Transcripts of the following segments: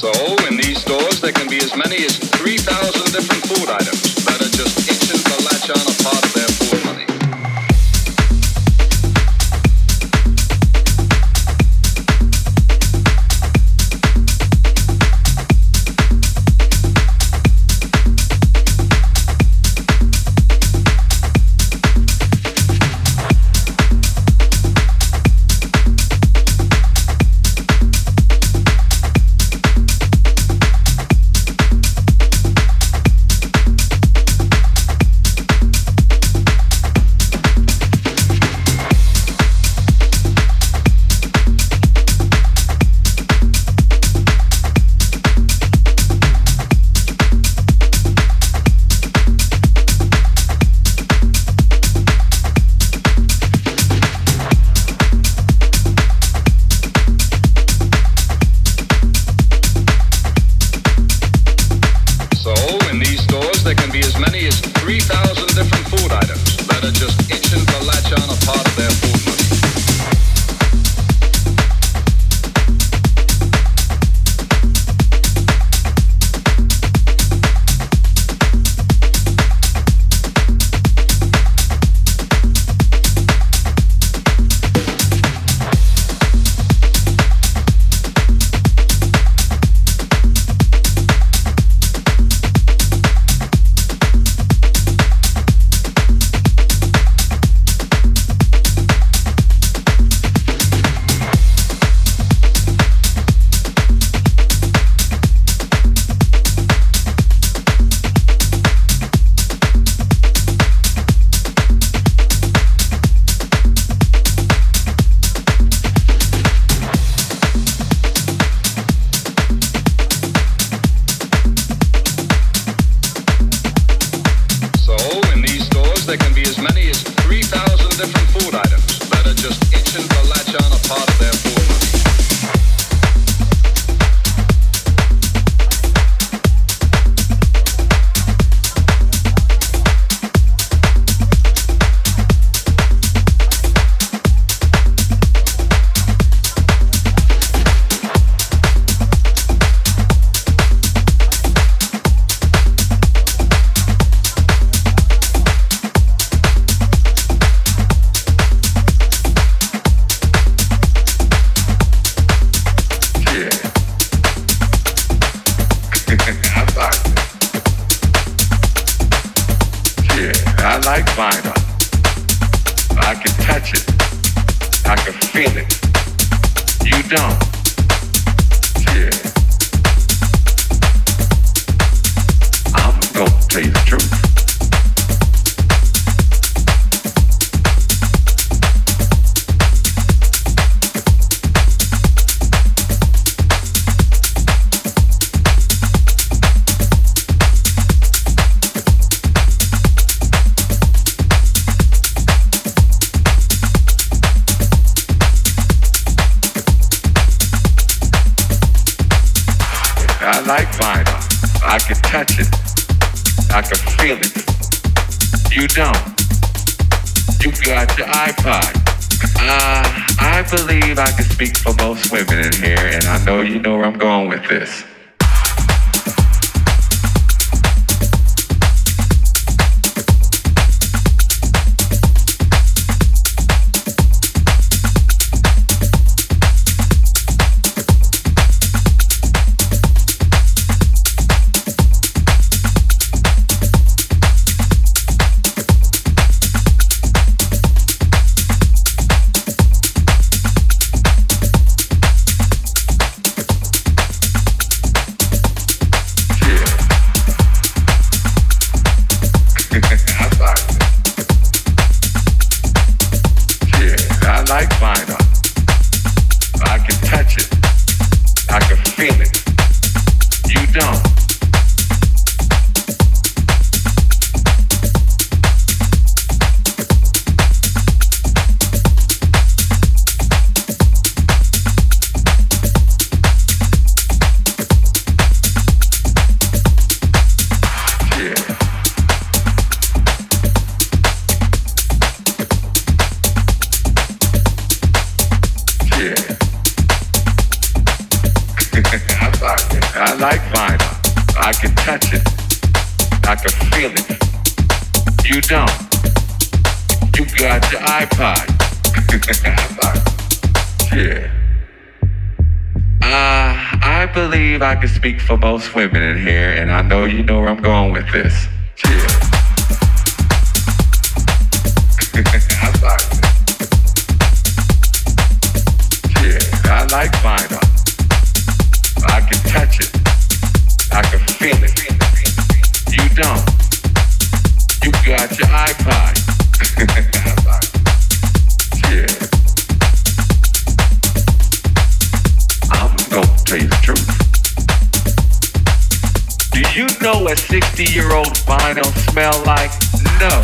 So in these stores, there can be as many as 3,000 different food items that are just itching to latch on a part of their food money. like it. I like vinyl. I can touch it. I can feel it. You don't. You got your iPod. Yeah. I believe I can speak for most women in here, and I know you know where I'm going with this. Yeah. I like vinyl. I can touch it. I can feel it. You don't. You got your iPod. Yeah. I'm gonna tell you the truth. Do you know what 60-year-old vinyl smell like? No.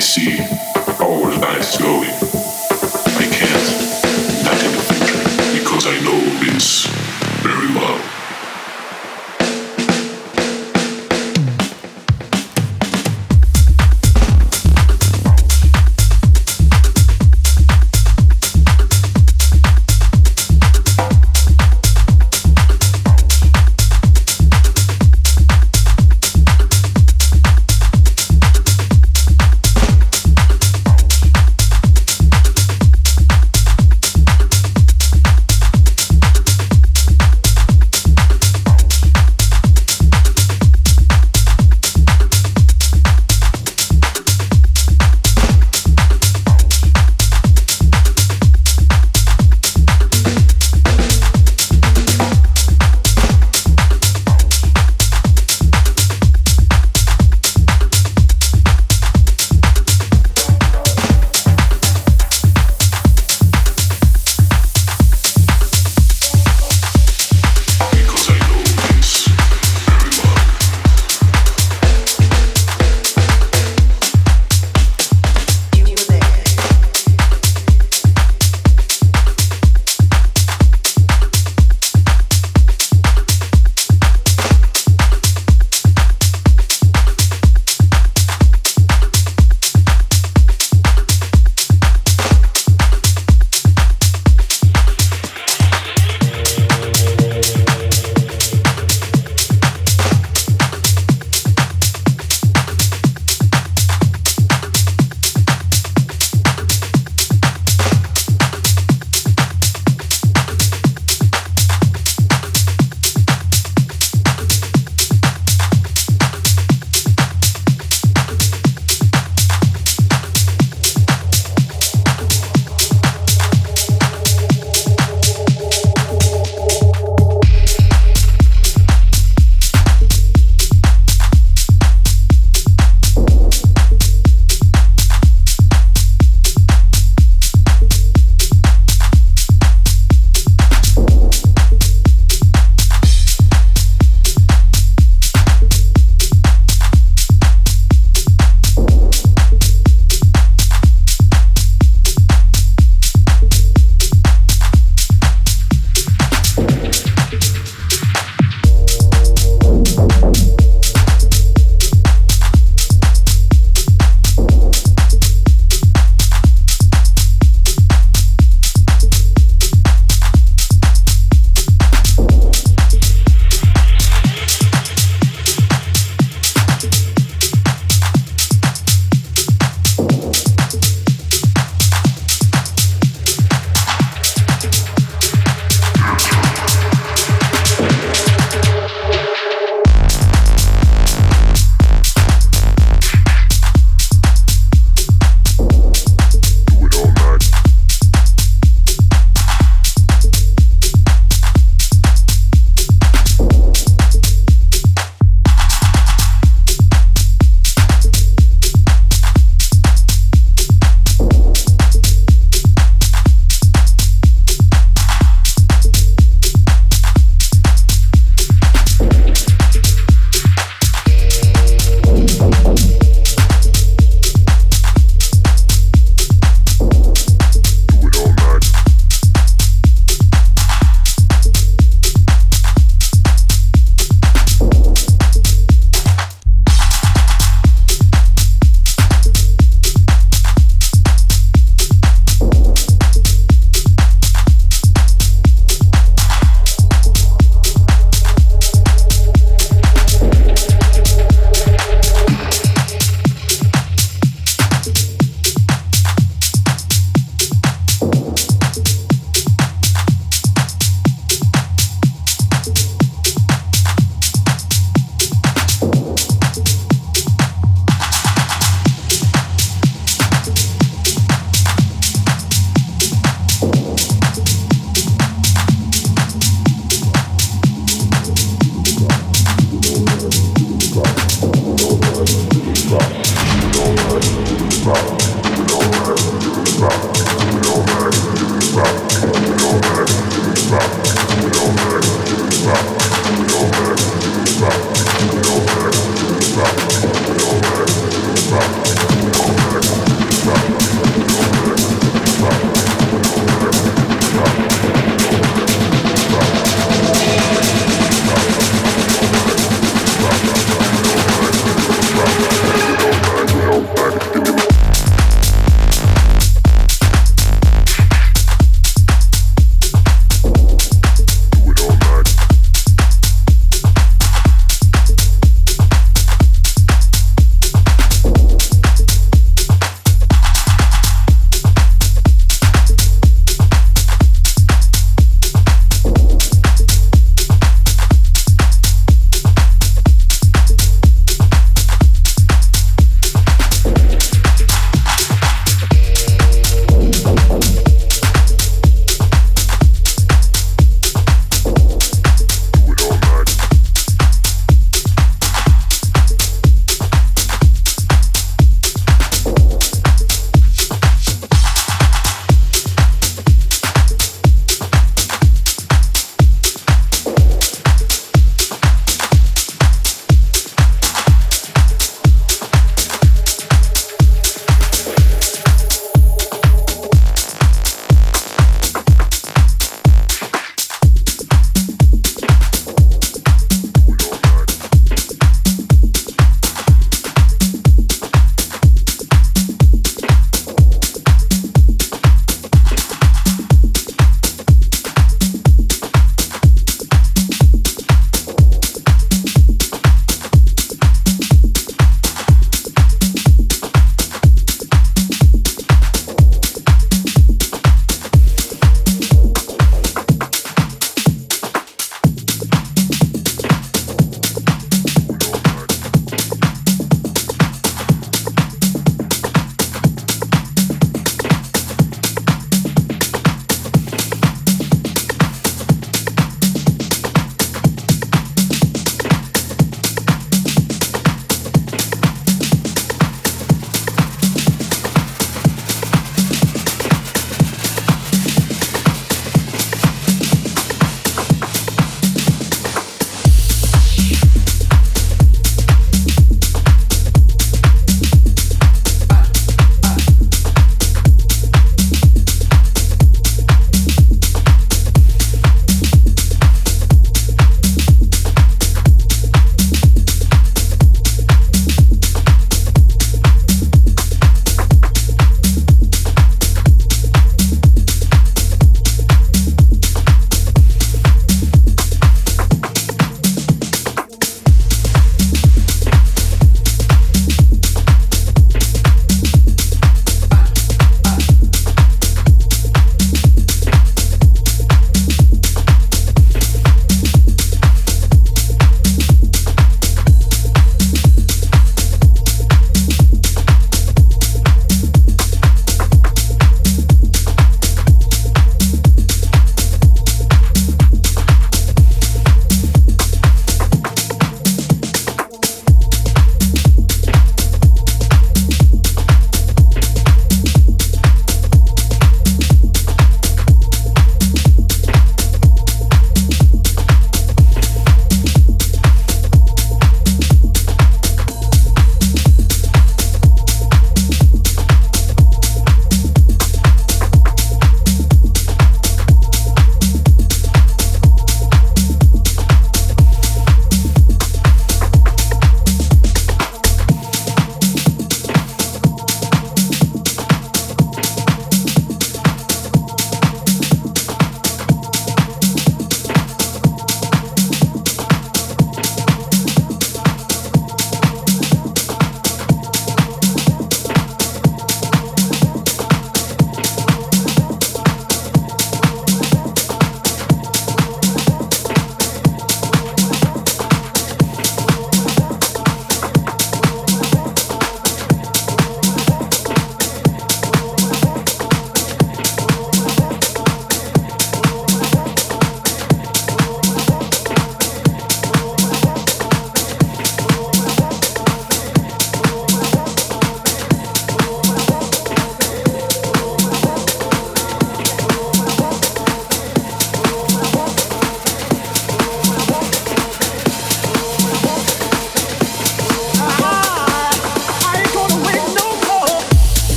see our lives going. I can't back in the future because I know this very well.